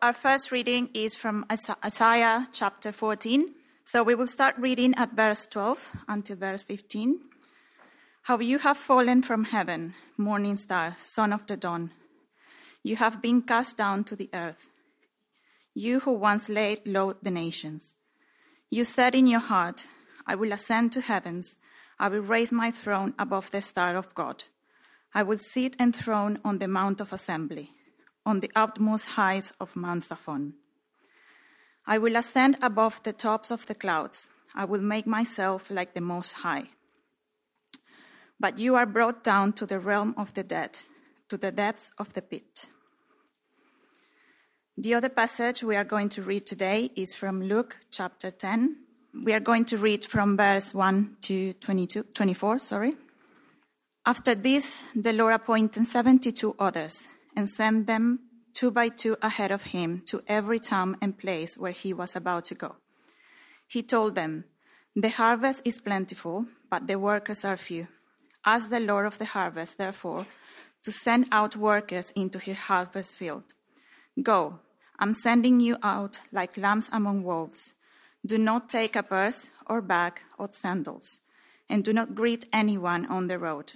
Our first reading is from Isaiah chapter 14. So we will start reading at verse 12 until verse 15. How you have fallen from heaven, morning star, son of the dawn. You have been cast down to the earth, you who once laid low the nations. You said in your heart, I will ascend to heavens. I will raise my throne above the star of God. I will sit enthroned on the mount of assembly, on the utmost heights of Mount Zaphon. I will ascend above the tops of the clouds. I will make myself like the Most High. But you are brought down to the realm of the dead, to the depths of the pit. The other passage we are going to read today is from Luke chapter 10. We are going to read from verse 1 to 24. After this, the Lord appointed 72 others, and sent them two by two ahead of him to every town and place where he was about to go. He told them, the harvest is plentiful, but the workers are few. Ask the Lord of the harvest, therefore, to send out workers into his harvest field. Go, I'm sending you out like lambs among wolves. Do not take a purse or bag or sandals, and do not greet anyone on the road.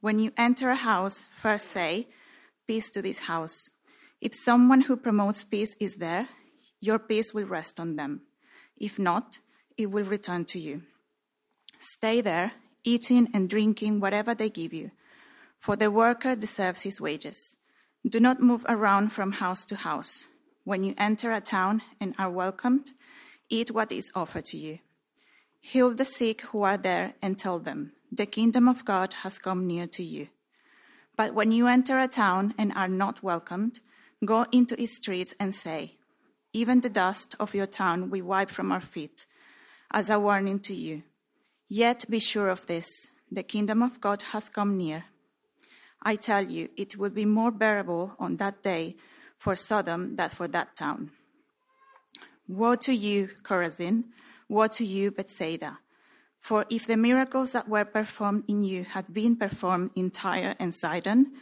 When you enter a house, first say, peace to this house. If someone who promotes peace is there, your peace will rest on them. If not, it will return to you. Stay there, eating and drinking whatever they give you, for the worker deserves his wages. Do not move around from house to house. When you enter a town and are welcomed, eat what is offered to you. Heal the sick who are there and tell them, the kingdom of God has come near to you. But when you enter a town and are not welcomed, go into its streets and say, even the dust of your town we wipe from our feet, as a warning to you. Yet be sure of this, the kingdom of God has come near. I tell you, it will be more bearable on that day for Sodom than for that town. Woe to you, Chorazin! Woe to you, Bethsaida! For if the miracles that were performed in you had been performed in Tyre and Sidon,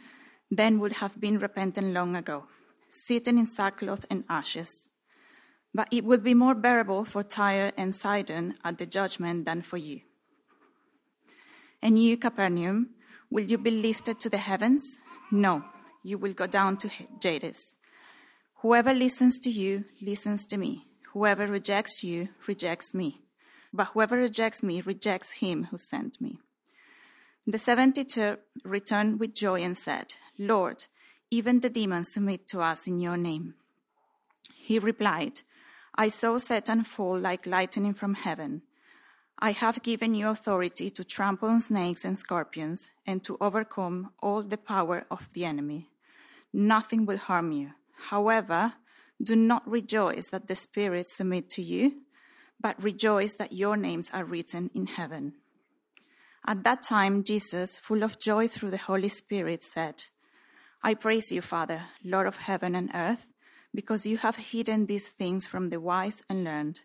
then would have been repentant long ago, sitting in sackcloth and ashes. But it would be more bearable for Tyre and Sidon at the judgment than for you. And you, Capernaum, will you be lifted to the heavens? No, you will go down to Hades. Whoever listens to you, listens to me. Whoever rejects you, rejects me. But whoever rejects me rejects him who sent me. The 72 returned with joy and said, Lord, even the demons submit to us in your name. He replied, I saw Satan fall like lightning from heaven. I have given you authority to trample on snakes and scorpions and to overcome all the power of the enemy. Nothing will harm you. However, do not rejoice that the spirits submit to you, but rejoice that your names are written in heaven. At that time, Jesus, full of joy through the Holy Spirit, said, I praise you, Father, Lord of heaven and earth, because you have hidden these things from the wise and learned,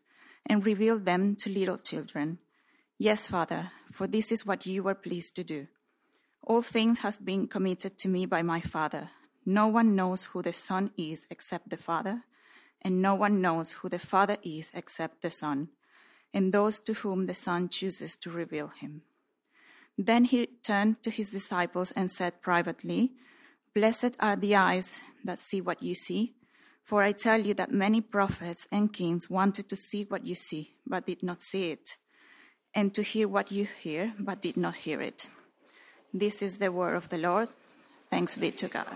and revealed them to little children. Yes, Father, for this is what you were pleased to do. All things have been committed to me by my Father. No one knows who the Son is except the Father, and no one knows who the Father is except the Son, and those to whom the Son chooses to reveal him. Then he turned to his disciples and said privately, Blessed are the eyes that see what you see, for I tell you that many prophets and kings wanted to see what you see, but did not see it, and to hear what you hear, but did not hear it. This is the word of the Lord. Thanks be to God.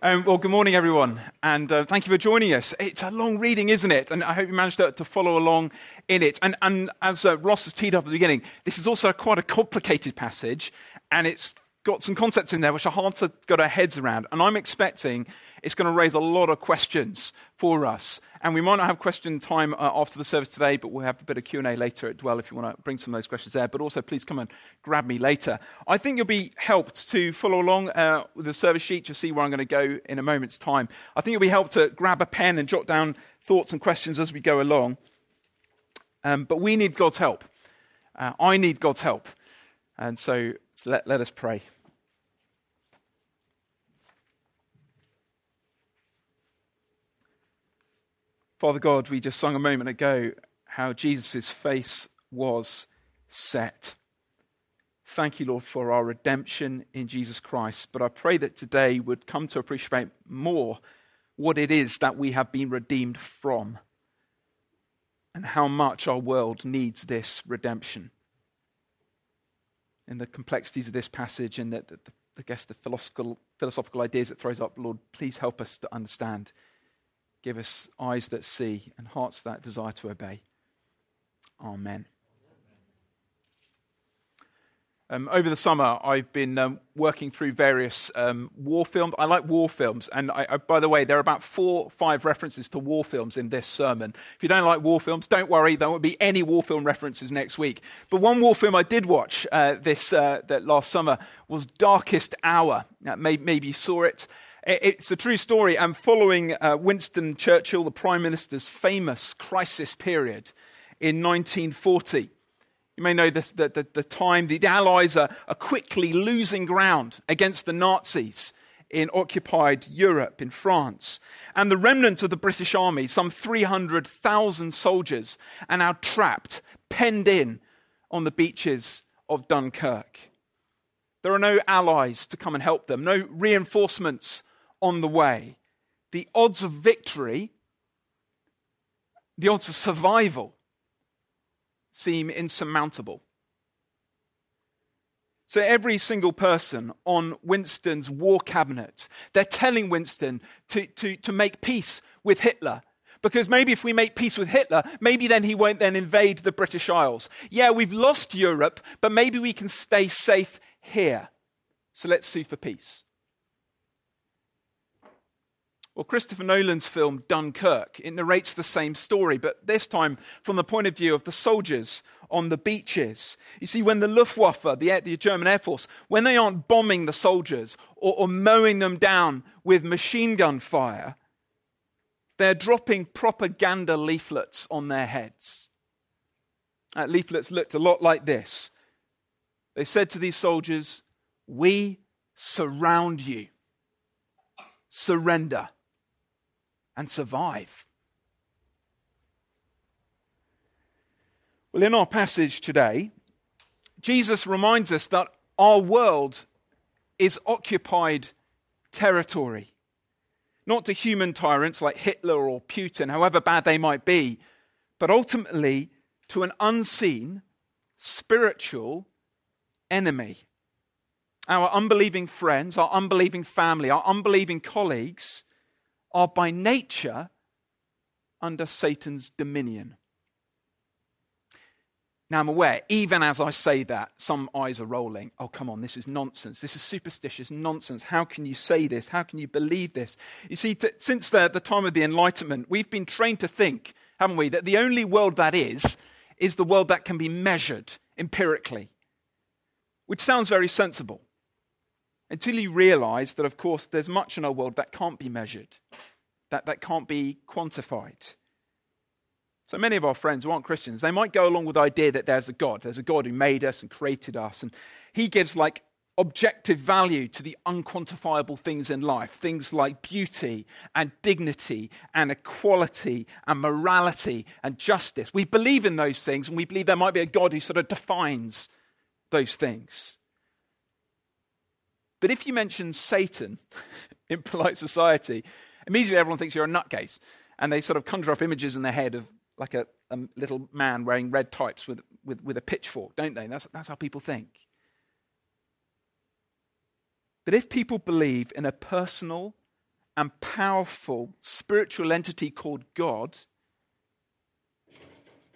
Well, good morning, everyone, and thank you for joining us. It's a long reading, isn't it? And I hope you managed to follow along in it. And as Ross has teed up at the beginning, this is also quite a complicated passage, and it's got some concepts in there which are hard to get our heads around. And I'm expecting it's going to raise a lot of questions for us. And we might not have question time after the service today, but we'll have a bit of Q&A later at Dwell if you want to bring some of those questions there. But also, please come and grab me later. I think you'll be helped to follow along with the service sheet. You'll see where I'm going to go in a moment's time. I think you'll be helped to grab a pen and jot down thoughts and questions as we go along. But we need God's help. I need God's help. And so let us pray. Father God, we just sung a moment ago how Jesus' face was set. Thank you, Lord, for our redemption in Jesus Christ. But I pray that today would come to appreciate more what it is that we have been redeemed from and how much our world needs this redemption. And the complexities of this passage and the philosophical ideas it throws up, Lord, please help us to understand. Give us eyes that see and hearts that desire to obey. Amen. Over the summer, I've been working through various war films. I like war films. And by the way, there are about 4 or 5 references to war films in this sermon. If you don't like war films, don't worry. There won't be any war film references next week. But one war film I did watch that last summer was Darkest Hour. Maybe you saw it. It's a true story. And following Winston Churchill, the Prime Minister's famous crisis period in 1940, you may know this, that the time the Allies are quickly losing ground against the Nazis in occupied Europe, in France. And the remnant of the British Army, some 300,000 soldiers, are now trapped, penned in on the beaches of Dunkirk. There are no allies to come and help them, no reinforcements on the way. The odds of victory, the odds of survival, seem insurmountable. So every single person on Winston's war cabinet, they're telling Winston to make peace with Hitler, because maybe if we make peace with Hitler, maybe then he won't then invade the British Isles. Yeah, we've lost Europe, but maybe we can stay safe here. So let's sue for peace. Well, Christopher Nolan's film Dunkirk, it narrates the same story, but this time from the point of view of the soldiers on the beaches. You see, when the Luftwaffe, the German Air Force, when they aren't bombing the soldiers or mowing them down with machine gun fire, they're dropping propaganda leaflets on their heads. That leaflets looked a lot like this. They said to these soldiers, "We surround you. Surrender and survive." Well, in our passage today, Jesus reminds us that our world is occupied territory. Not to human tyrants like Hitler or Putin, however bad they might be, but ultimately to an unseen spiritual enemy. Our unbelieving friends, our unbelieving family, our unbelieving colleagues are by nature under Satan's dominion. Now I'm aware, even as I say that, some eyes are rolling. Oh, come on, this is nonsense. This is superstitious nonsense. How can you say this? How can you believe this? You see, since the time of the Enlightenment, we've been trained to think, haven't we, that the only world that is the world that can be measured empirically, which sounds very sensible. Until you realize that, of course, there's much in our world that can't be measured, that can't be quantified. So many of our friends who aren't Christians, they might go along with the idea that there's a God who made us and created us, and he gives like objective value to the unquantifiable things in life, things like beauty and dignity and equality and morality and justice. We believe in those things, and we believe there might be a God who sort of defines those things. But if you mention Satan in polite society, immediately everyone thinks you're a nutcase. And they sort of conjure up images in their head of like a little man wearing red tights with a pitchfork, don't they? That's how people think. But if people believe in a personal and powerful spiritual entity called God,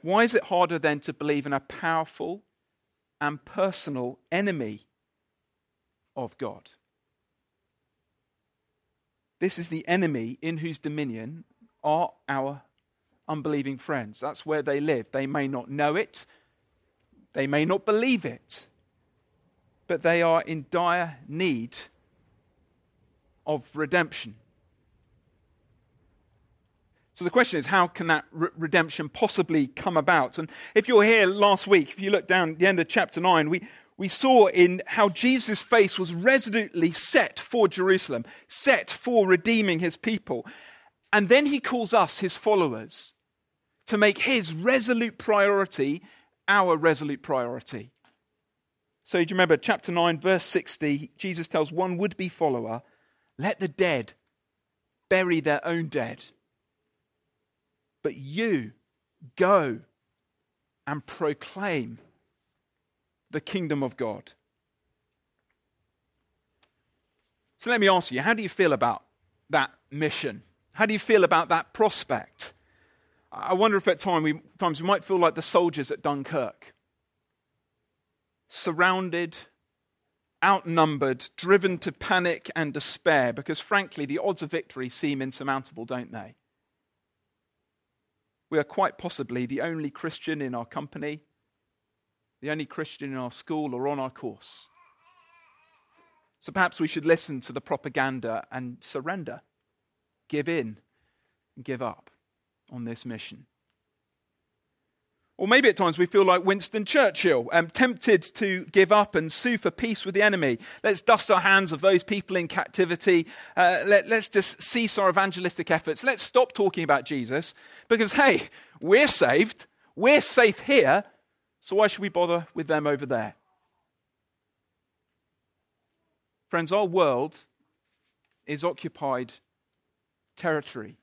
why is it harder then to believe in a powerful and personal enemy of God? This is the enemy in whose dominion are our unbelieving friends. That's where they live. They may not know it. They may not believe it. But they are in dire need of redemption. So the question is, how can that redemption possibly come about? And if you're here last week, if you look down at the end of chapter 9, we saw in how Jesus' face was resolutely set for Jerusalem, set for redeeming his people. And then he calls us, his followers, to make his resolute priority our resolute priority. So do you remember chapter 9, verse 60, Jesus tells one would-be follower, let the dead bury their own dead. But you go and proclaim the kingdom of God. So let me ask you, how do you feel about that mission? How do you feel about that prospect? I wonder if at times we might feel like the soldiers at Dunkirk. Surrounded, outnumbered, driven to panic and despair, because frankly, the odds of victory seem insurmountable, don't they? We are quite possibly the only Christian in our company, the only Christian in our school or on our course. So perhaps we should listen to the propaganda and surrender, give in, and give up on this mission. Or maybe at times we feel like Winston Churchill, tempted to give up and sue for peace with the enemy. Let's dust our hands of those people in captivity. Let's just cease our evangelistic efforts. Let's stop talking about Jesus because, hey, we're saved. We're safe here. So why should we bother with them over there? Friends, our world is occupied territory.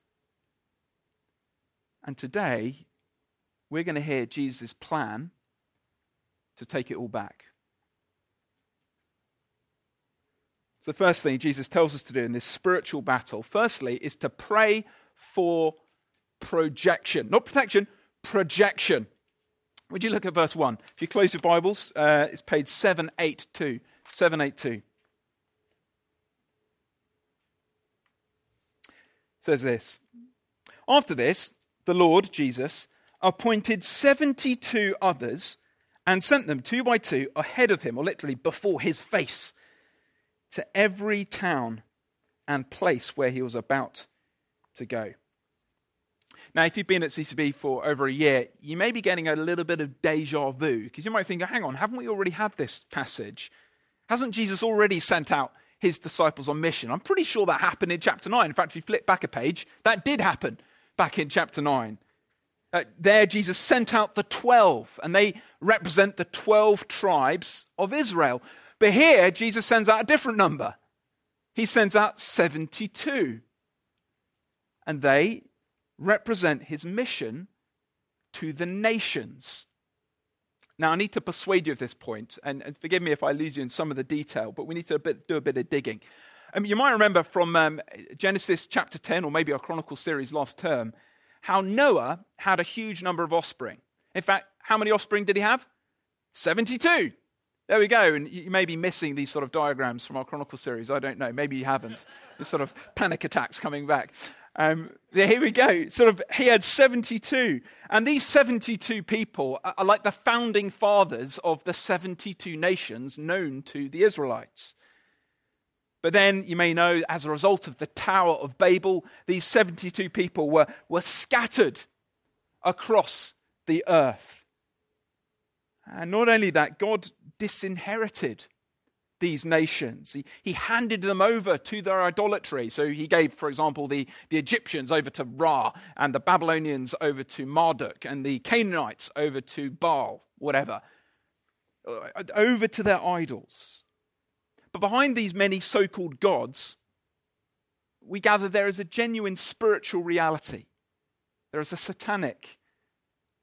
And today, we're going to hear Jesus' plan to take it all back. So the first thing Jesus tells us to do in this spiritual battle, firstly, is to pray for projection. Not protection, projection. Would you look at verse 1? If you close your Bibles, it's page 782. 782. It says this, after this, the Lord, Jesus, appointed 72 others and sent them 2 by 2 ahead of him, or literally before his face, to every town and place where he was about to go. Now, if you've been at CCB for over a year, you may be getting a little bit of deja vu, because you might think, hang on, haven't we already had this passage? Hasn't Jesus already sent out his disciples on mission? I'm pretty sure that happened in chapter 9. In fact, if you flip back a page, that did happen back in chapter 9. There Jesus sent out the 12, and they represent the 12 tribes of Israel. But here Jesus sends out a different number. He sends out 72. And they represent his mission to the nations. Now I need to persuade you of this point, and forgive me if I lose you in some of the detail, but we need to do a bit of digging. You might remember from Genesis chapter 10, or maybe our Chronicles series last term, how Noah had a huge number of offspring. In fact, how many offspring did he have? 72. There we go. And you may be missing these sort of diagrams from our Chronicle series. I don't know. Maybe you haven't. This sort of panic attacks coming back. Here we go. He had 72. And these 72 people are like the founding fathers of the 72 nations known to the Israelites. But then you may know, as a result of the Tower of Babel, these 72 people were scattered across the earth. And not only that, God disinherited these nations. He handed them over to their idolatry. So he gave, for example, the Egyptians over to Ra, and the Babylonians over to Marduk, and the Canaanites over to Baal, whatever. Over to their idols. But behind these many so-called gods, we gather there is a genuine spiritual reality. There is a satanic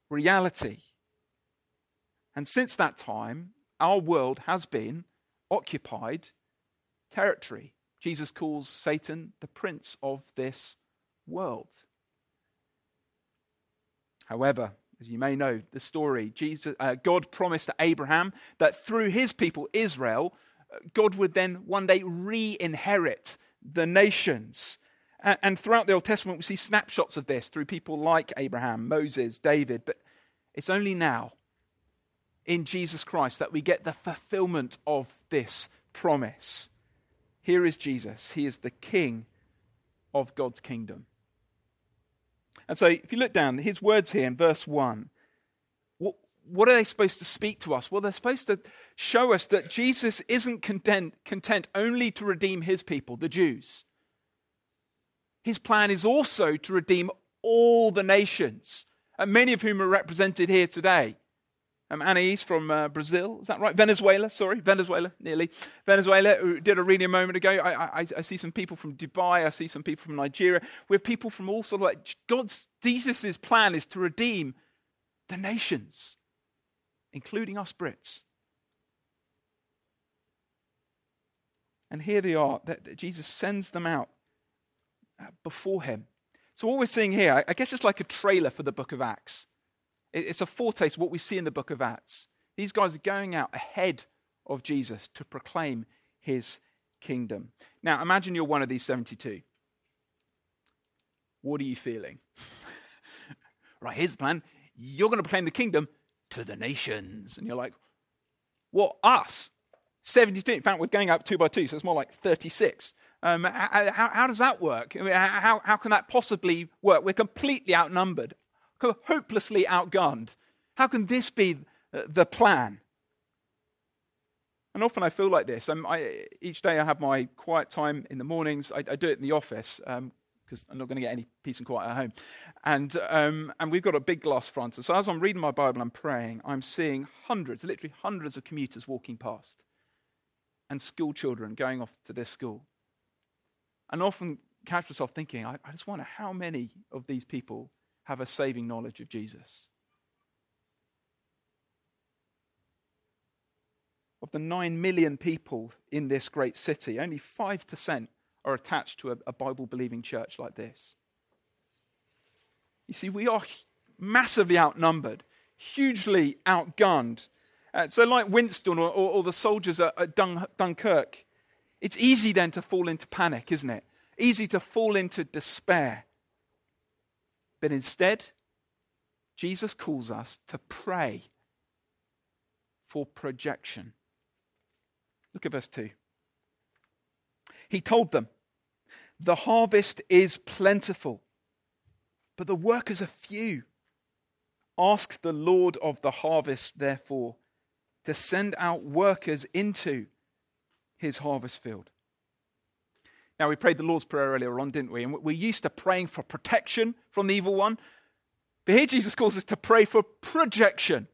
reality. And since that time, our world has been occupied territory. Jesus calls Satan the prince of this world. However, as you may know the story, God promised to Abraham that through his people, Israel, God would then one day re-inherit the nations. And throughout the Old Testament, we see snapshots of this through people like Abraham, Moses, David. But it's only now, in Jesus Christ, that we get the fulfillment of this promise. Here is Jesus. He is the King of God's kingdom. And so if you look down, his words here in verse 1, what are they supposed to speak to us? Well, they're supposed to show us that Jesus isn't content only to redeem his people, the Jews. his plan is also to redeem all the nations, and many of whom are represented here today. Anais from Brazil, is that right? Venezuela, sorry, Venezuela, nearly. Venezuela, who did a reading a moment ago. I see some people from Dubai, I see some people from Nigeria. We have people from all sort of like, Jesus' plan is to redeem the nations, including us Brits. And here they are, that Jesus sends them out before him. So what we're seeing here, I guess it's like a trailer for the Book of Acts. It's a foretaste of what we see in the Book of Acts. These guys are going out ahead of Jesus to proclaim his kingdom. Now, imagine you're one of these 72. What are you feeling? Right, here's the plan. You're going to proclaim the kingdom to the nations. And you're like, what, us? 72. In fact, we're going up 2 by 2, so it's more like 36. How does that work? I mean, how can that possibly work? We're completely outnumbered. Hopelessly outgunned. How can this be the plan? And often I feel like this. Each day I have my quiet time in the mornings. I do it in the office because I'm not going to get any peace and quiet at home. And we've got a big glass front. So as I'm reading my Bible and praying, I'm seeing hundreds, literally hundreds of commuters walking past and school children going off to their school. And often catch myself thinking, I just wonder how many of these people have a saving knowledge of Jesus. Of the 9 million people in this great city, only 5% are attached to a Bible-believing church like this. You see, we are massively outnumbered, hugely outgunned. So like Winston or the soldiers at Dunkirk, it's easy then to fall into panic, isn't it? Easy to fall into despair. But instead, Jesus calls us to pray for projection. Look at verse 2. He told them, "The harvest is plentiful, but the workers are few. Ask the Lord of the harvest, therefore, to send out workers into his harvest field." Now, we prayed the Lord's Prayer earlier on, didn't we? And we're used to praying for protection from the evil one. But here Jesus calls us to pray for projection.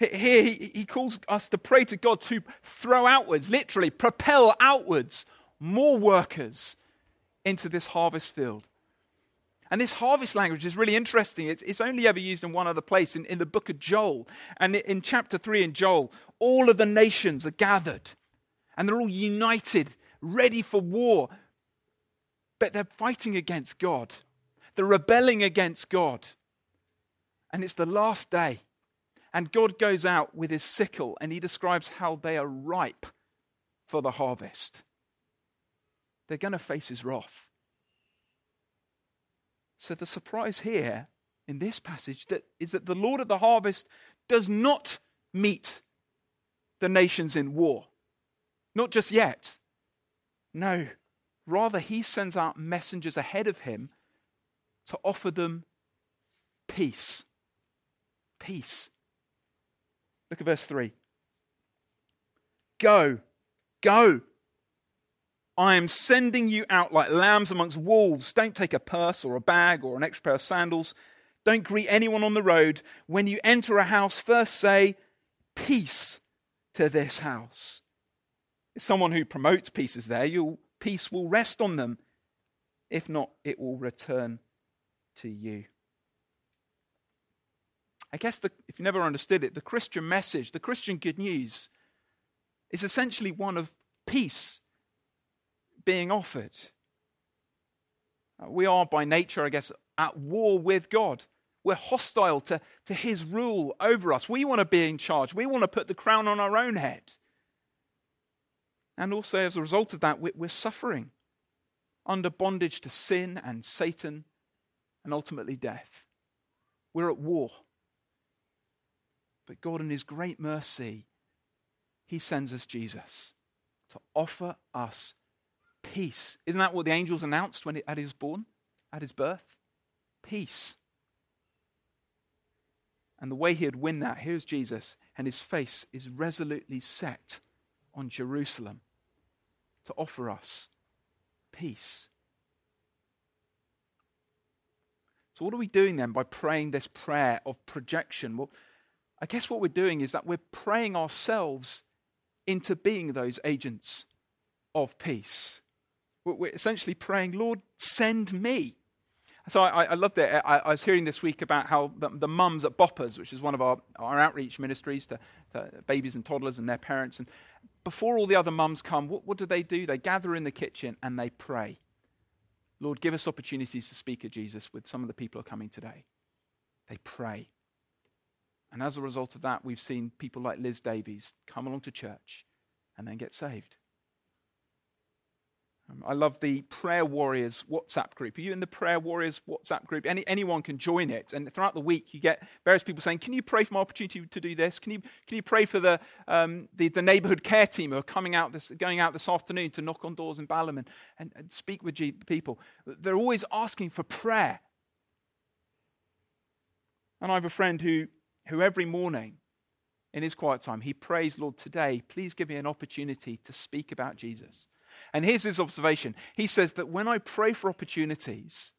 Here he calls us to pray to God to throw outwards, literally propel outwards, more workers into this harvest field. And this harvest language is really interesting. It's only ever used in one other place, in the book of Joel. And in chapter 3 in Joel, all of the nations are gathered. And they're all united, ready for war, but they're fighting against God. They're rebelling against God. And it's the last day. And God goes out with his sickle and he describes how they are ripe for the harvest. They're going to face his wrath. So the surprise here in this passage is that the Lord of the harvest does not meet the nations in war. Not just yet. No, rather he sends out messengers ahead of him to offer them peace. Peace. Look at verse 3. Go. I am sending you out like lambs amongst wolves. Don't take a purse or a bag or an extra pair of sandals. Don't greet anyone on the road. When you enter a house, first say, "Peace to this house." Someone who promotes peace is there. Peace will rest on them. If not, it will return to you. I guess if you never understood it, the Christian message, the Christian good news, is essentially one of peace being offered. We are by nature, I guess, at war with God. We're hostile to his rule over us. We want to be in charge. We want to put the crown on our own head. And also, as a result of that, we're suffering under bondage to sin and Satan and ultimately death. We're at war. But God, in his great mercy, he sends us Jesus to offer us peace. Isn't that what the angels announced at his born, at his birth? Peace. And the way he'd win that, here's Jesus, and his face is resolutely set on Jerusalem to offer us peace. So what are we doing then by praying this prayer of projection? Well, I guess what we're doing is that we're praying ourselves into being those agents of peace. We're essentially praying, Lord, send me. So I loved it. I was hearing this week about how the mums at Boppers, which is one of our outreach ministries to babies and toddlers and their parents, and before all the other mums come, what do? They gather in the kitchen and they pray. Lord, give us opportunities to speak of Jesus with some of the people who are coming today. They pray. And as a result of that, we've seen people like Liz Davies come along to church and then get saved. I love the Prayer Warriors WhatsApp group. Are you in the Prayer Warriors WhatsApp group? Anyone can join it. And throughout the week, you get various people saying, can you pray for my opportunity to do this? Can you pray for the neighborhood care team who are going out this afternoon to knock on doors in Balham and speak with people? They're always asking for prayer. And I have a friend who every morning in his quiet time, he prays, Lord, today, please give me an opportunity to speak about Jesus. And here's his observation. He says that when I pray for opportunities,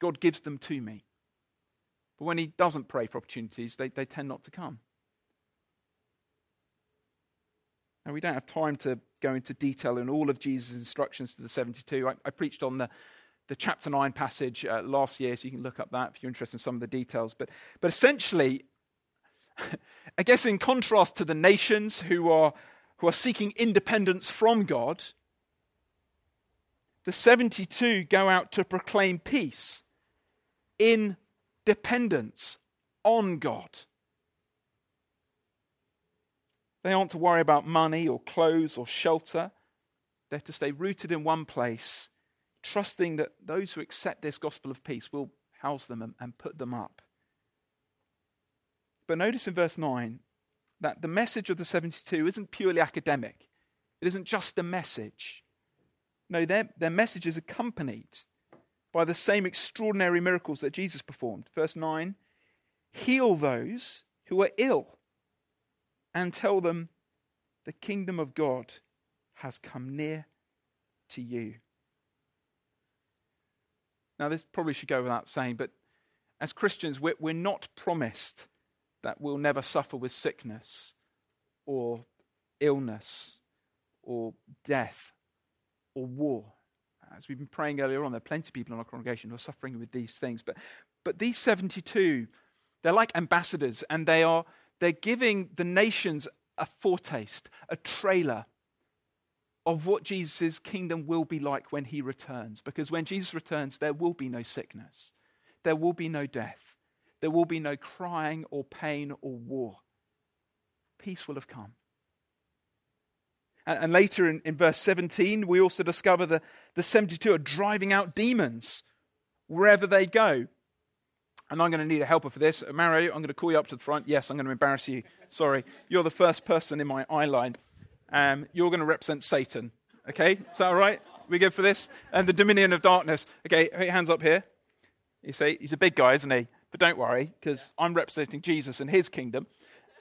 God gives them to me. But when he doesn't pray for opportunities, they tend not to come. Now, we don't have time to go into detail in all of Jesus' instructions to the 72. I preached on the chapter 9 passage last year, so you can look up that if you're interested in some of the details. But essentially, I guess in contrast to the nations who are seeking independence from God, the 72 go out to proclaim peace in dependence on God. They aren't to worry about money or clothes or shelter. They're to stay rooted in one place, trusting that those who accept this gospel of peace will house them and put them up. But notice in verse 9, that the message of the 72 isn't purely academic. It isn't just a message. No, their message is accompanied by the same extraordinary miracles that Jesus performed. Verse 9, heal those who are ill and tell them the kingdom of God has come near to you. Now, this probably should go without saying, but as Christians, we're not promised that we'll never suffer with sickness or illness or death or war. As we've been praying earlier on, there are plenty of people in our congregation who are suffering with these things. But these 72, they're like ambassadors, and they're giving the nations a foretaste, a trailer of what Jesus' kingdom will be like when he returns. Because when Jesus returns, there will be no sickness. There will be no death. There will be no crying or pain or war. Peace will have come. And later in verse 17, we also discover that the 72 are driving out demons wherever they go. And I'm going to need a helper for this. Mario, I'm going to call you up to the front. Yes, I'm going to embarrass you. Sorry. You're the first person in my eye line. You're going to represent Satan. Okay? Is that all right? We good for this? And the dominion of darkness. Okay, hands up here. You see, he's a big guy, isn't he? But don't worry, because I'm representing Jesus and his kingdom.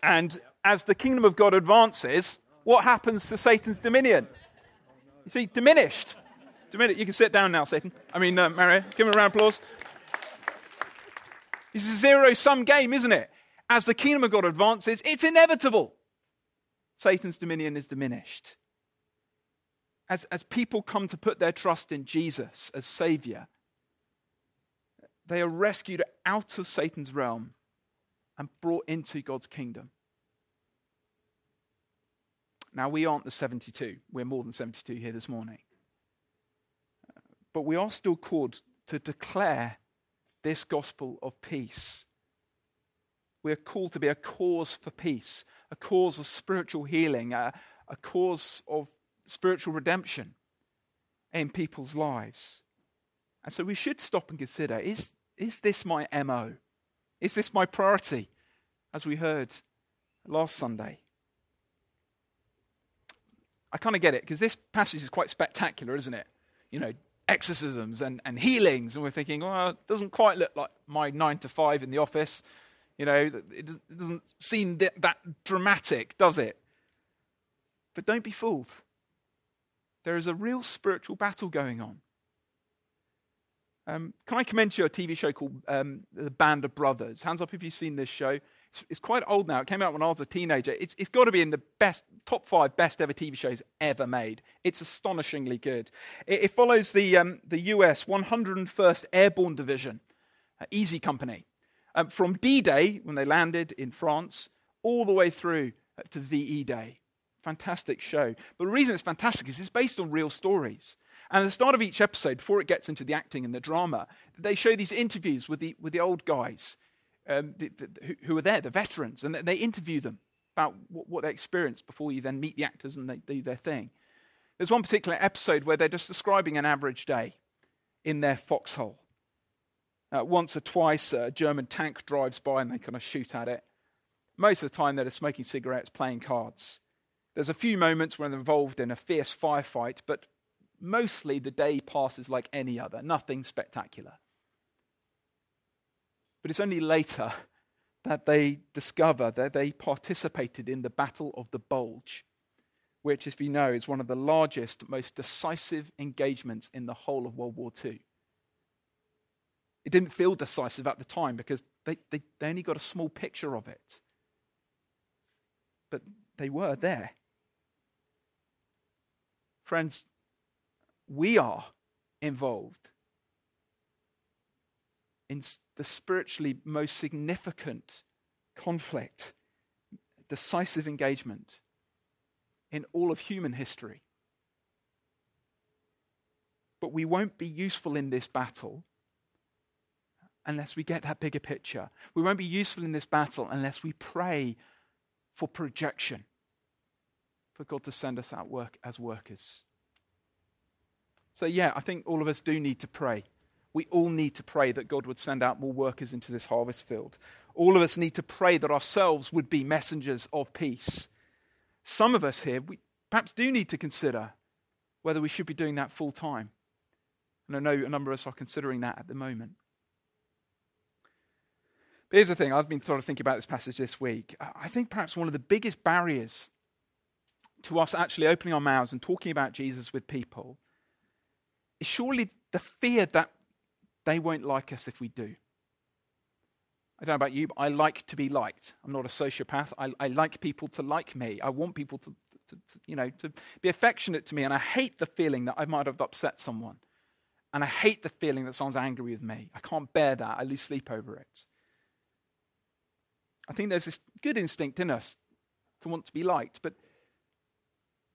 And as the kingdom of God advances, what happens to Satan's dominion? You see, diminished. You can sit down now, Satan. Mario, give him a round of applause. It's a zero-sum game, isn't it? As the kingdom of God advances, it's inevitable. Satan's dominion is diminished. As people come to put their trust in Jesus as Savior, they are rescued out of Satan's realm and brought into God's kingdom. Now, we aren't the 72. We're more than 72 here this morning. But we are still called to declare this gospel of peace. We are called to be a cause for peace, a cause of spiritual healing, a cause of spiritual redemption in people's lives. And so we should stop and consider, is this my MO? Is this my priority? As we heard last Sunday. I kind of get it, because this passage is quite spectacular, isn't it? You know, exorcisms and healings. And we're thinking, well, it doesn't quite look like my 9 to 5 in the office. You know, it doesn't seem that dramatic, does it? But don't be fooled. There is a real spiritual battle going on. Can I commend you a TV show called The Band of Brothers? Hands up if you've seen this show. It's quite old now. It came out when I was a teenager. It's got to be in the top 5 best ever TV shows ever made. It's astonishingly good. It follows the US 101st Airborne Division, Easy Company, from D-Day, when they landed in France, all the way through to VE Day. Fantastic show. But the reason it's fantastic is it's based on real stories. And at the start of each episode, before it gets into the acting and the drama, they show these interviews with the old guys who are there, the veterans, and they interview them about what they experienced before you then meet the actors and they do their thing. There's one particular episode where they're just describing an average day in their foxhole. Once or twice, a German tank drives by and they kind of shoot at it. Most of the time, they're smoking cigarettes, playing cards. There's a few moments when they're involved in a fierce firefight, but mostly the day passes like any other, nothing spectacular. But it's only later that they discover that they participated in the Battle of the Bulge, which, as we know, is one of the largest, most decisive engagements in the whole of World War II. It didn't feel decisive at the time because they only got a small picture of it. But they were there. Friends, we are involved in the spiritually most significant conflict, decisive engagement in all of human history. But we won't be useful in this battle unless we get that bigger picture. We won't be useful in this battle unless we pray for projection, for God to send us out work as workers. So I think all of us do need to pray. We all need to pray that God would send out more workers into this harvest field. All of us need to pray that ourselves would be messengers of peace. Some of us here, we perhaps do need to consider whether we should be doing that full time. And I know a number of us are considering that at the moment. But here's the thing, I've been sort of thinking about this passage this week. I think perhaps one of the biggest barriers to us actually opening our mouths and talking about Jesus with people is surely the fear that they won't like us if we do. I don't know about you, but I like to be liked. I'm not a sociopath. I like people to like me. I want people to be affectionate to me. And I hate the feeling that I might have upset someone. And I hate the feeling that someone's angry with me. I can't bear that. I lose sleep over it. I think there's this good instinct in us to want to be liked. But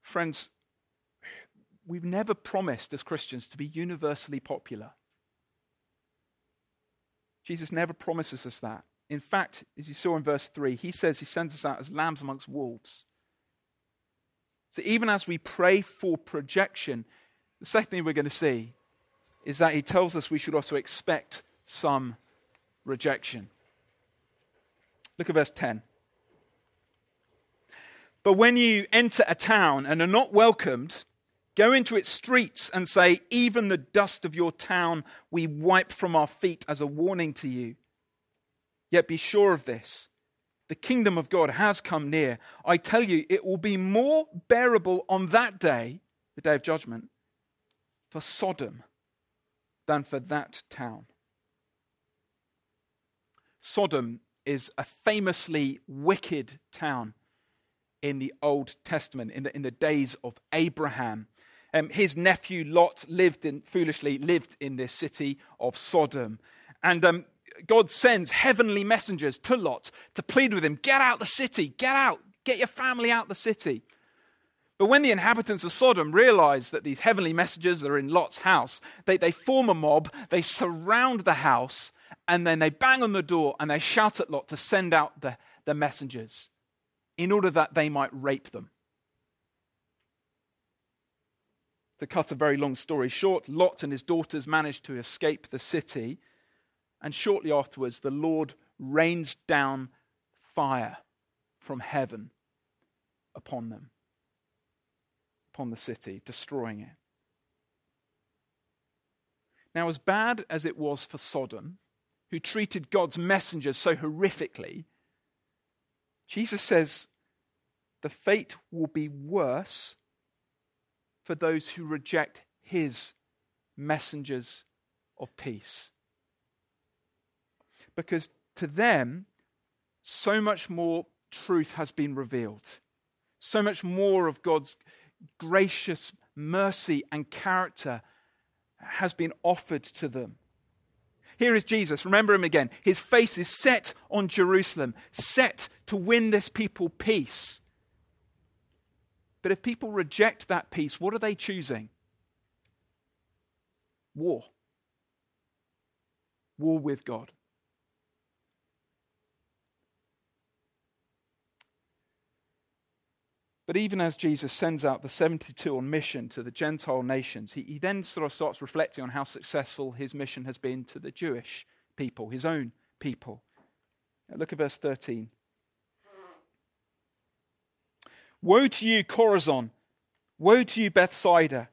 friends, we've never promised as Christians to be universally popular. Jesus never promises us that. In fact, as you saw in verse 3, he says he sends us out as lambs amongst wolves. So even as we pray for projection, the second thing we're going to see is that he tells us we should also expect some rejection. Look at verse 10. But when you enter a town and are not welcomed, go into its streets and say, even the dust of your town we wipe from our feet as a warning to you. Yet be sure of this, the kingdom of God has come near. I tell you, it will be more bearable on that day, the day of judgment, for Sodom than for that town. Sodom is a famously wicked town in the Old Testament, in the days of Abraham. His nephew Lot foolishly lived in this city of Sodom. And God sends heavenly messengers to Lot to plead with him, get out the city, get out, get your family out the city. But when the inhabitants of Sodom realize that these heavenly messengers are in Lot's house, they form a mob, they surround the house, and then they bang on the door and they shout at Lot to send out the messengers in order that they might rape them. To cut a very long story short, Lot and his daughters managed to escape the city, and shortly afterwards, the Lord rains down fire from heaven upon them, upon the city, destroying it. Now, as bad as it was for Sodom, who treated God's messengers so horrifically, Jesus says the fate will be worse for those who reject his messengers of peace. Because to them, so much more truth has been revealed. So much more of God's gracious mercy and character has been offered to them. Here is Jesus. Remember him again. His face is set on Jerusalem, set to win this people peace. But if people reject that peace, what are they choosing? War. War with God. But even as Jesus sends out the 72 on mission to the Gentile nations, he then sort of starts reflecting on how successful his mission has been to the Jewish people, his own people. Now look at verse 13. Woe to you, Chorazin! Woe to you, Bethsaida!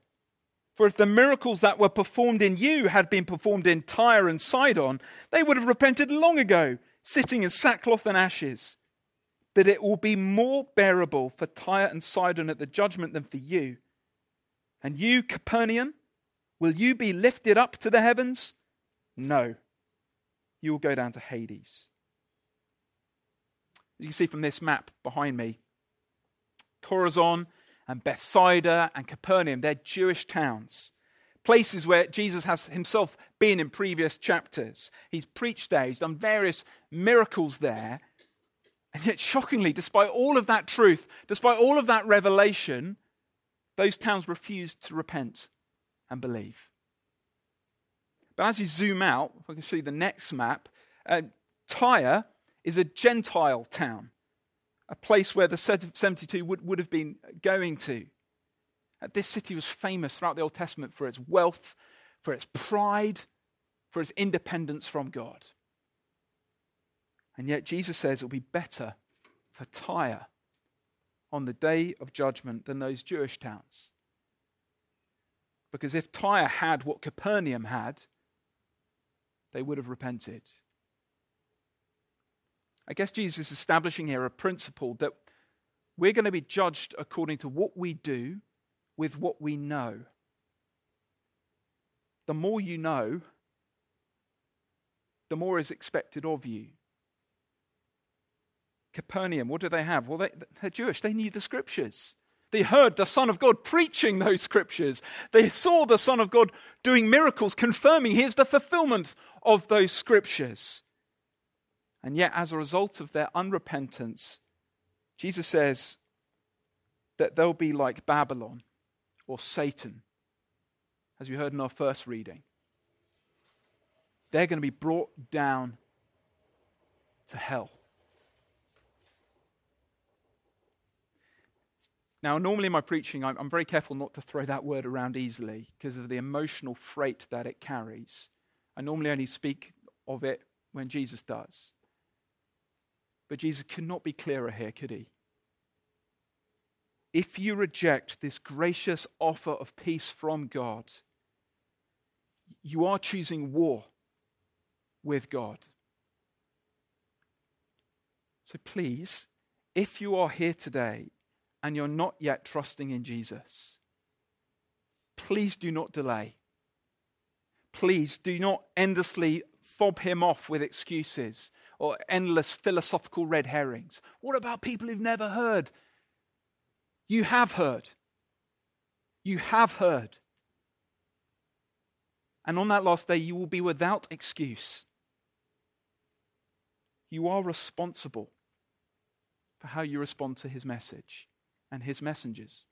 For if the miracles that were performed in you had been performed in Tyre and Sidon, they would have repented long ago, sitting in sackcloth and ashes. But it will be more bearable for Tyre and Sidon at the judgment than for you. And you, Capernaum, will you be lifted up to the heavens? No, you will go down to Hades. As you can see from this map behind me, Chorazin and Bethsaida and Capernaum, they're Jewish towns. Places where Jesus has himself been in previous chapters. He's preached there, he's done various miracles there. And yet, shockingly, despite all of that truth, despite all of that revelation, those towns refused to repent and believe. But as you zoom out, if I can show you the next map, Tyre is a Gentile town, a place where the 72 would have been going to. This city was famous throughout the Old Testament for its wealth, for its pride, for its independence from God. And yet Jesus says it'll be better for Tyre on the day of judgment than those Jewish towns. Because if Tyre had what Capernaum had, they would have repented. I guess Jesus is establishing here a principle that we're going to be judged according to what we do with what we know. The more you know, the more is expected of you. Capernaum, what do they have? Well, they're Jewish. They knew the scriptures. They heard the Son of God preaching those scriptures. They saw the Son of God doing miracles, confirming here's the fulfillment of those scriptures. And yet, as a result of their unrepentance, Jesus says that they'll be like Babylon or Satan, as we heard in our first reading. They're going to be brought down to hell. Now, normally in my preaching, I'm very careful not to throw that word around easily because of the emotional freight that it carries. I normally only speak of it when Jesus does. But Jesus could not be clearer here, could he? If you reject this gracious offer of peace from God, you are choosing war with God. So please, if you are here today, and you're not yet trusting in Jesus, please do not delay. Please do not endlessly fob him off with excuses or endless philosophical red herrings. What about people who've never heard? You have heard. You have heard. And on that last day, you will be without excuse. You are responsible for how you respond to his message and his messengers.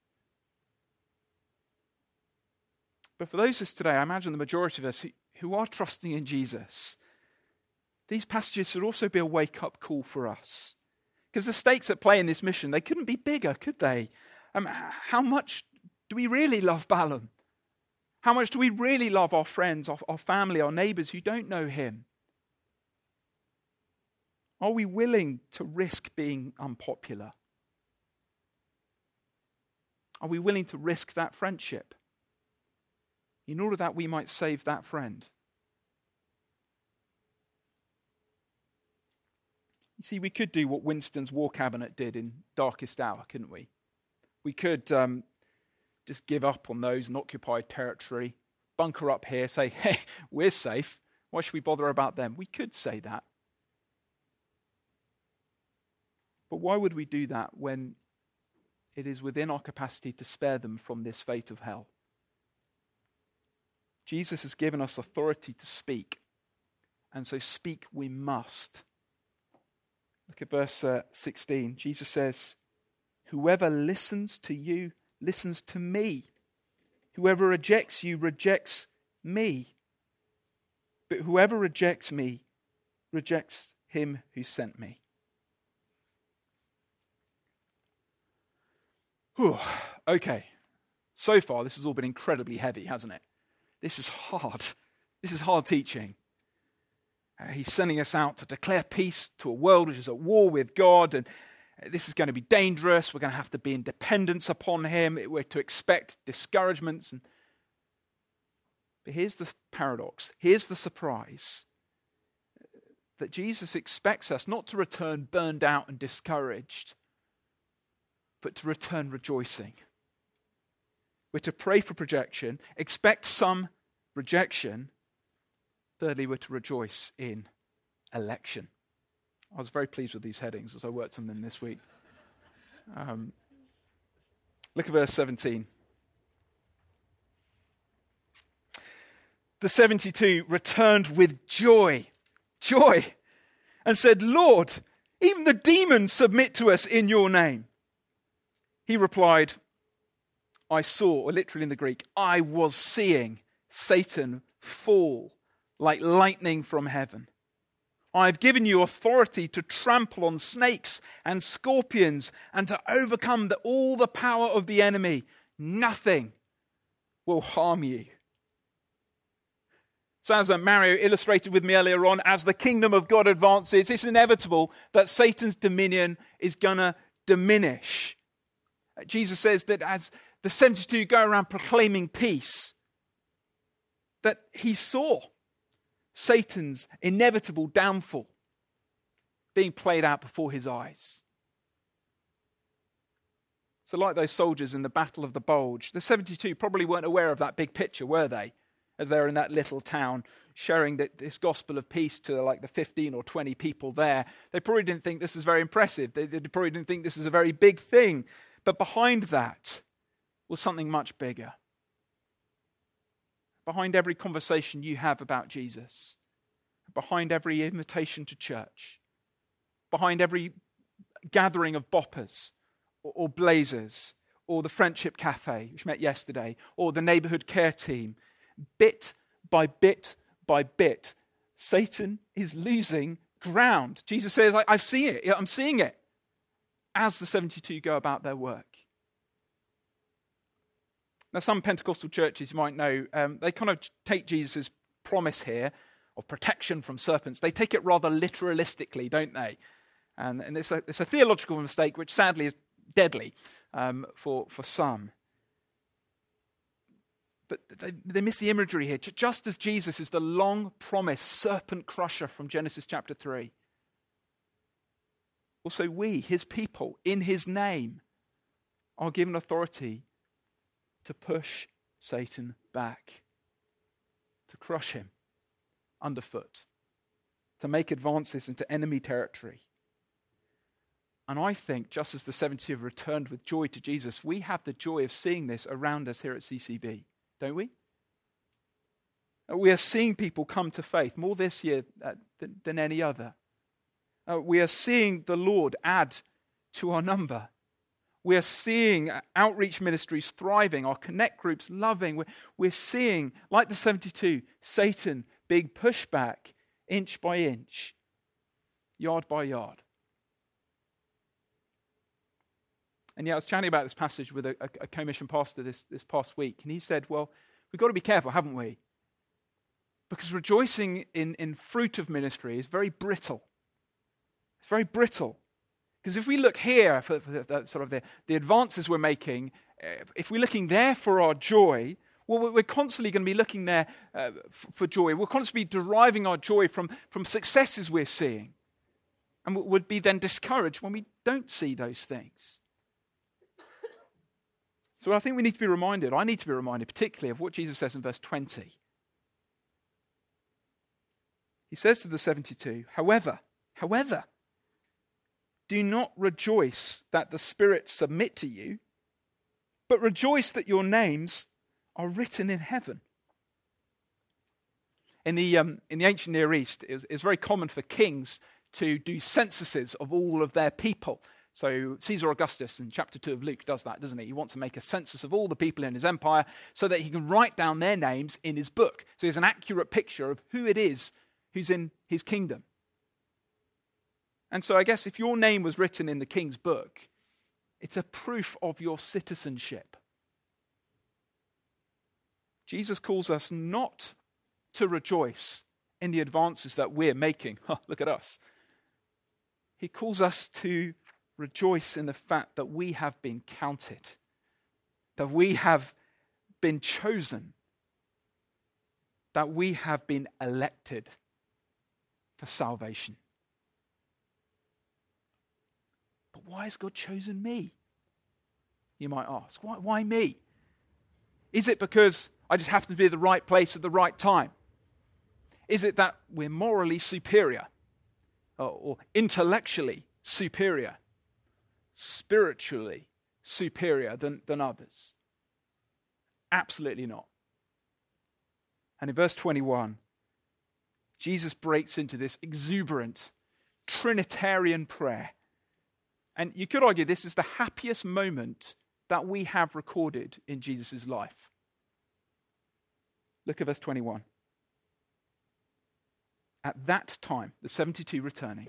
But for those of us today, I imagine the majority of us who are trusting in Jesus, these passages should also be a wake-up call for us. Because the stakes at play in this mission, they couldn't be bigger, could they? How much do we really love Balaam? How much do we really love our friends, our family, our neighbours who don't know him? Are we willing to risk being unpopular? Are we willing to risk that friendship in order that we might save that friend? You see, we could do what Winston's War Cabinet did in Darkest Hour, couldn't we? We could just give up on those in occupied territory, bunker up here, say, hey, we're safe. Why should we bother about them? We could say that. But why would we do that when it is within our capacity to spare them from this fate of hell? Jesus has given us authority to speak, and so speak we must. Look at verse 16. Jesus says, whoever listens to you, listens to me. Whoever rejects you, rejects me. But whoever rejects me, rejects him who sent me. Whew. Okay, so far this has all been incredibly heavy, hasn't it? This is hard. This is hard teaching. He's sending us out to declare peace to a world which is at war with God, and this is going to be dangerous. We're going to have to be in dependence upon him. We're to expect discouragements. But here's the paradox. Here's the surprise, that Jesus expects us not to return burned out and discouraged, but to return rejoicing. We're to pray for projection, expect some rejection. Thirdly, we're to rejoice in election. I was very pleased with these headings as I worked on them this week. Look at verse 17. The 72 returned with joy, and said, Lord, even the demons submit to us in your name. He replied, I saw, or literally in the Greek, I was seeing Satan fall like lightning from heaven. I have given you authority to trample on snakes and scorpions and to overcome all the power of the enemy. Nothing will harm you. So as Mario illustrated with me earlier on, as the kingdom of God advances, it's inevitable that Satan's dominion is going to diminish. Jesus says that as the 72 go around proclaiming peace, that he saw Satan's inevitable downfall being played out before his eyes. So like those soldiers in the Battle of the Bulge, the 72 probably weren't aware of that big picture, were they? As they were in that little town sharing this gospel of peace to like the 15 or 20 people there. They probably didn't think this is very impressive. They probably didn't think this is a very big thing. But behind that was something much bigger. Behind every conversation you have about Jesus, behind every invitation to church, behind every gathering of boppers or blazers or the friendship cafe, which met yesterday, or the neighborhood care team, bit by bit by bit, Satan is losing ground. Jesus says, I've seen it. I'm seeing it. As the 72 go about their work. Now, some Pentecostal churches, you might know, they kind of take Jesus' promise here of protection from serpents. They take it rather literalistically, don't they? And it's a theological mistake, which sadly is deadly for some. But they miss the imagery here. Just as Jesus is the long-promised serpent crusher from Genesis chapter 3, also we, his people, in his name, are given authority to push Satan back, to crush him underfoot, to make advances into enemy territory. And I think, just as the 72 have returned with joy to Jesus, we have the joy of seeing this around us here at CCB, don't we? We are seeing people come to faith more this year than any other. We are seeing the Lord add to our number. We are seeing outreach ministries thriving, our connect groups loving. We're seeing, like the 72, Satan being pushed back inch by inch, yard by yard. And yeah, I was chatting about this passage with a commission pastor this past week, and he said, well, we've got to be careful, haven't we? Because rejoicing in fruit of ministry is very brittle. It's very brittle. Because if we look here for sort of the advances we're making, if we're looking there for our joy, well, we're constantly going to be looking there for joy. We'll constantly be deriving our joy from successes we're seeing. And would be then discouraged when we don't see those things. So I think we need to be reminded, I need to be reminded particularly of what Jesus says in verse 20. He says to the 72, however, do not rejoice that the spirits submit to you, but rejoice that your names are written in heaven. In the ancient Near East, it was very common for kings to do censuses of all of their people. So Caesar Augustus in chapter 2 of Luke does that, doesn't he? He wants to make a census of all the people in his empire so that he can write down their names in his book. So he has an accurate picture of who it is who's in his kingdom. And so I guess if your name was written in the king's book, it's a proof of your citizenship. Jesus calls us not to rejoice in the advances that we're making. Look at us. He calls us to rejoice in the fact that we have been counted, that we have been chosen, that we have been elected for salvation. But why has God chosen me? You might ask. Why me? Is it because I just happen to be at the right place at the right time? Is it that we're morally superior or intellectually superior? Spiritually superior than others? Absolutely not. And in verse 21, Jesus breaks into this exuberant Trinitarian prayer. And you could argue this is the happiest moment that we have recorded in Jesus' life. Look at verse 21. At that time, the 72 returning,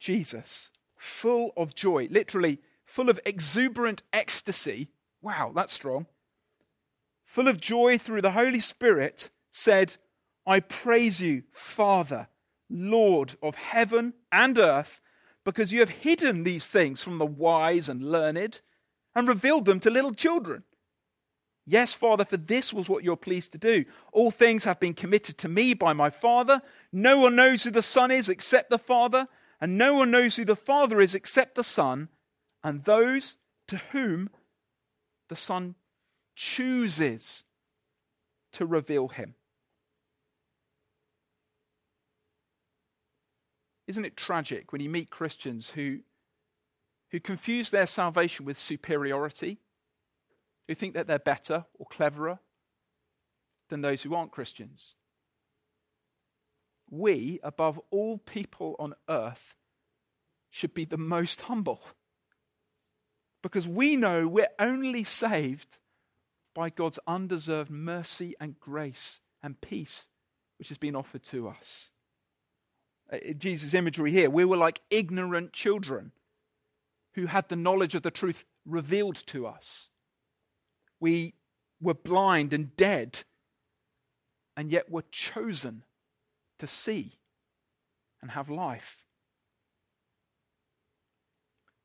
Jesus, full of joy, literally full of exuberant ecstasy. Wow, that's strong. Full of joy through the Holy Spirit, said, I praise you, Father, Lord of heaven and earth, because you have hidden these things from the wise and learned and revealed them to little children. Yes, Father, for this was what you're pleased to do. All things have been committed to me by my Father. No one knows who the Son is except the Father. And no one knows who the Father is except the Son, and those to whom the Son chooses to reveal him. Isn't it tragic when you meet Christians who confuse their salvation with superiority, who think that they're better or cleverer than those who aren't Christians? We, above all people on earth, should be the most humble, because we know we're only saved by God's undeserved mercy and grace and peace, which has been offered to us. Jesus' imagery here, we were like ignorant children who had the knowledge of the truth revealed to us. We were blind and dead, and yet were chosen to see and have life.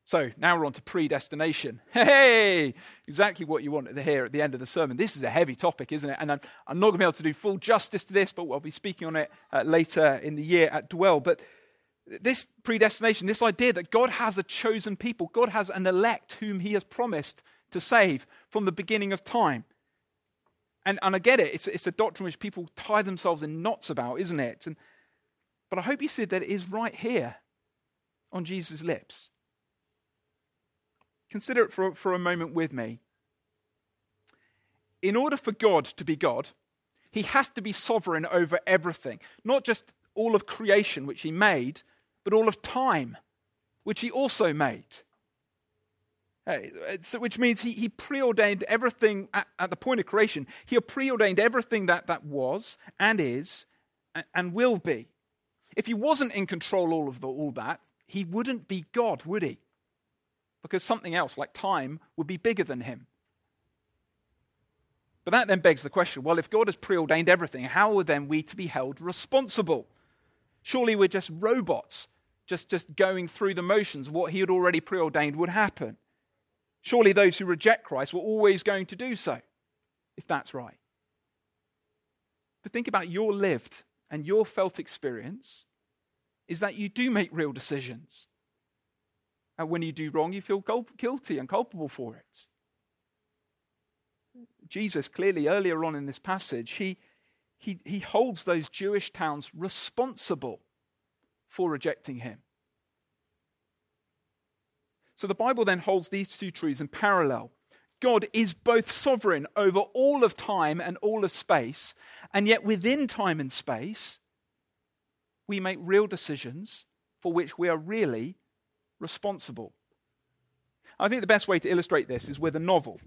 So now we're on to predestination. Hey, exactly what you want to hear at the end of the sermon. This is a heavy topic, isn't it? And I'm not going to be able to do full justice to this, but I'll be speaking on it later in the year at Dwell. But this predestination, this idea that God has a chosen people, God has an elect whom he has promised to save from the beginning of time. And I get it, it's a doctrine which people tie themselves in knots about, isn't it? But I hope you see that it is right here on Jesus' lips. Consider it for a moment with me. In order for God to be God, he has to be sovereign over everything. Not just all of creation, which he made, but all of time, which he also made. So, which means he preordained everything at the point of creation. He preordained everything that was and is and will be. If he wasn't in control all that, he wouldn't be God, would he? Because something else, like time, would be bigger than him. But that then begs the question, well, if God has preordained everything, how are then we to be held responsible? Surely we're just robots, just going through the motions. What he had already preordained would happen. Surely those who reject Christ were always going to do so, if that's right. But think about your lived and your felt experience is that you do make real decisions. And when you do wrong, you feel guilty and culpable for it. Jesus clearly earlier on in this passage, he holds those Jewish towns responsible for rejecting him. So the Bible then holds these two truths in parallel. God is both sovereign over all of time and all of space, and yet within time and space, we make real decisions for which we are really responsible. I think the best way to illustrate this is with a novel.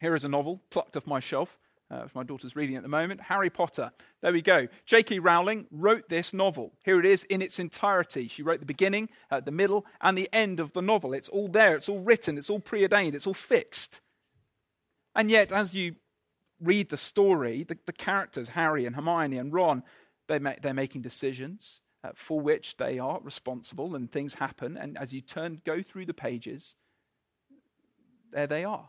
Here is a novel plucked off my shelf, which my daughter's reading at the moment, Harry Potter. There we go. J.K. Rowling wrote this novel. Here it is in its entirety. She wrote the beginning, the middle, and the end of the novel. It's all there. It's all written. It's all preordained. It's all fixed. And yet, as you read the story, the characters, Harry and Hermione and Ron, they're making decisions for which they are responsible, and things happen. And as you go through the pages, there they are.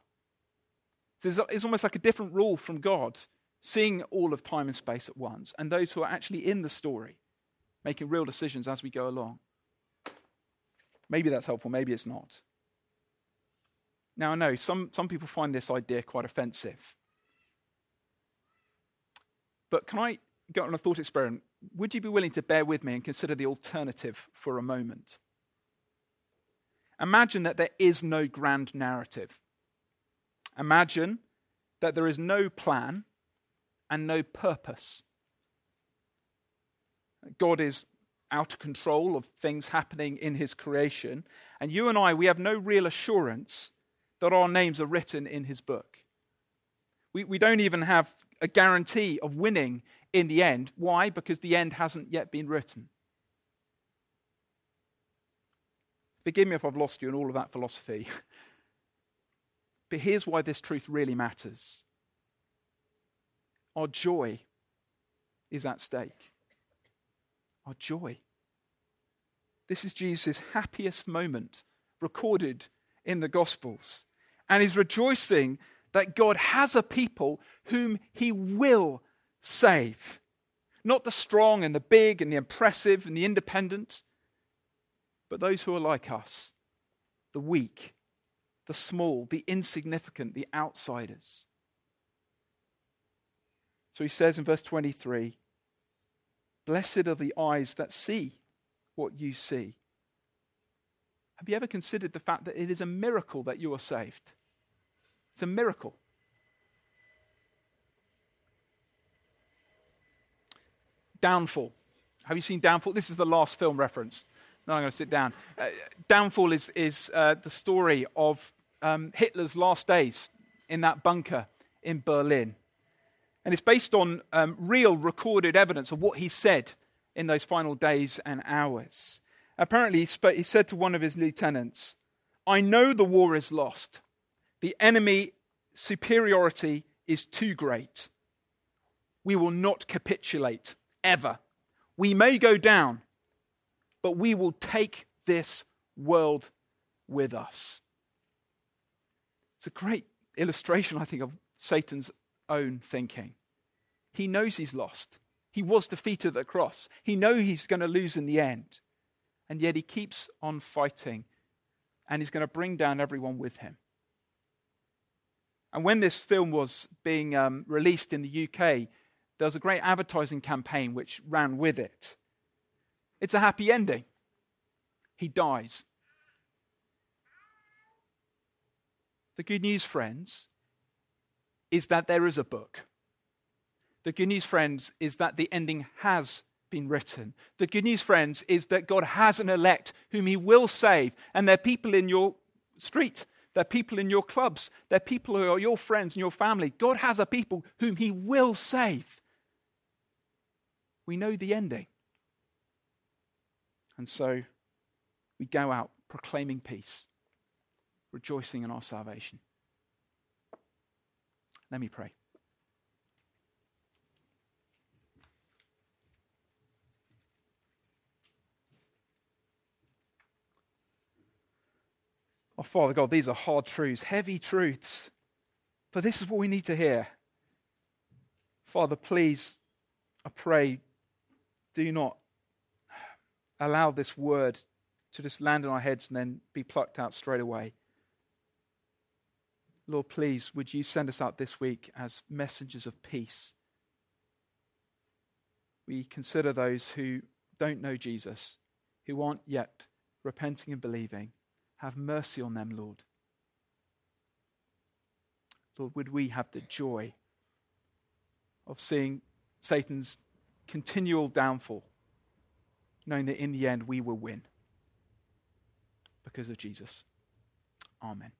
So it's almost like a different rule from God, seeing all of time and space at once, and those who are actually in the story, making real decisions as we go along. Maybe that's helpful, maybe it's not. Now, I know some people find this idea quite offensive. But can I go on a thought experiment? Would you be willing to bear with me and consider the alternative for a moment? Imagine that there is no grand narrative. Imagine that there is no plan and no purpose. God is out of control of things happening in his creation, and you and I, we have no real assurance that our names are written in his book. We don't even have a guarantee of winning in the end. Why? Because the end hasn't yet been written. Forgive me if I've lost you in all of that philosophy. But here's why this truth really matters. Our joy is at stake. Our joy. This is Jesus' happiest moment recorded in the Gospels. And he's rejoicing that God has a people whom he will save. Not the strong and the big and the impressive and the independent, but those who are like us, the weak, the small, the insignificant, the outsiders. So he says in verse 23, "Blessed are the eyes that see what you see." Have you ever considered the fact that it is a miracle that you are saved? It's a miracle. Downfall. Have you seen Downfall? This is the last film reference. No, I'm going to sit down. Downfall is the story of Hitler's last days in that bunker in Berlin. And it's based on real recorded evidence of what he said in those final days and hours. Apparently, he said to one of his lieutenants, "I know the war is lost. The enemy superiority is too great. We will not capitulate, ever. We may go down, but we will take this world with us." It's a great illustration, I think, of Satan's own thinking. He knows he's lost. He was defeated at the cross. He knows he's going to lose in the end. And yet he keeps on fighting, and he's going to bring down everyone with him. And when this film was being released in the UK, there was a great advertising campaign which ran with it. It's a happy ending. He dies. The good news, friends, is that there is a book. The good news, friends, is that the ending has been written. The good news, friends, is that God has an elect whom he will save. And they're people in your street. They're people in your clubs. They're people who are your friends and your family. God has a people whom he will save. We know the ending. And so we go out proclaiming peace, rejoicing in our salvation. Let me pray. Oh, Father God, these are hard truths, heavy truths. But this is what we need to hear. Father, please, I pray, do not allow this word to just land in our heads and then be plucked out straight away. Lord, please, would you send us out this week as messengers of peace? We consider those who don't know Jesus, who aren't yet repenting and believing. Have mercy on them, Lord. Lord, would we have the joy of seeing Satan's continual downfall, knowing that in the end we will win because of Jesus. Amen.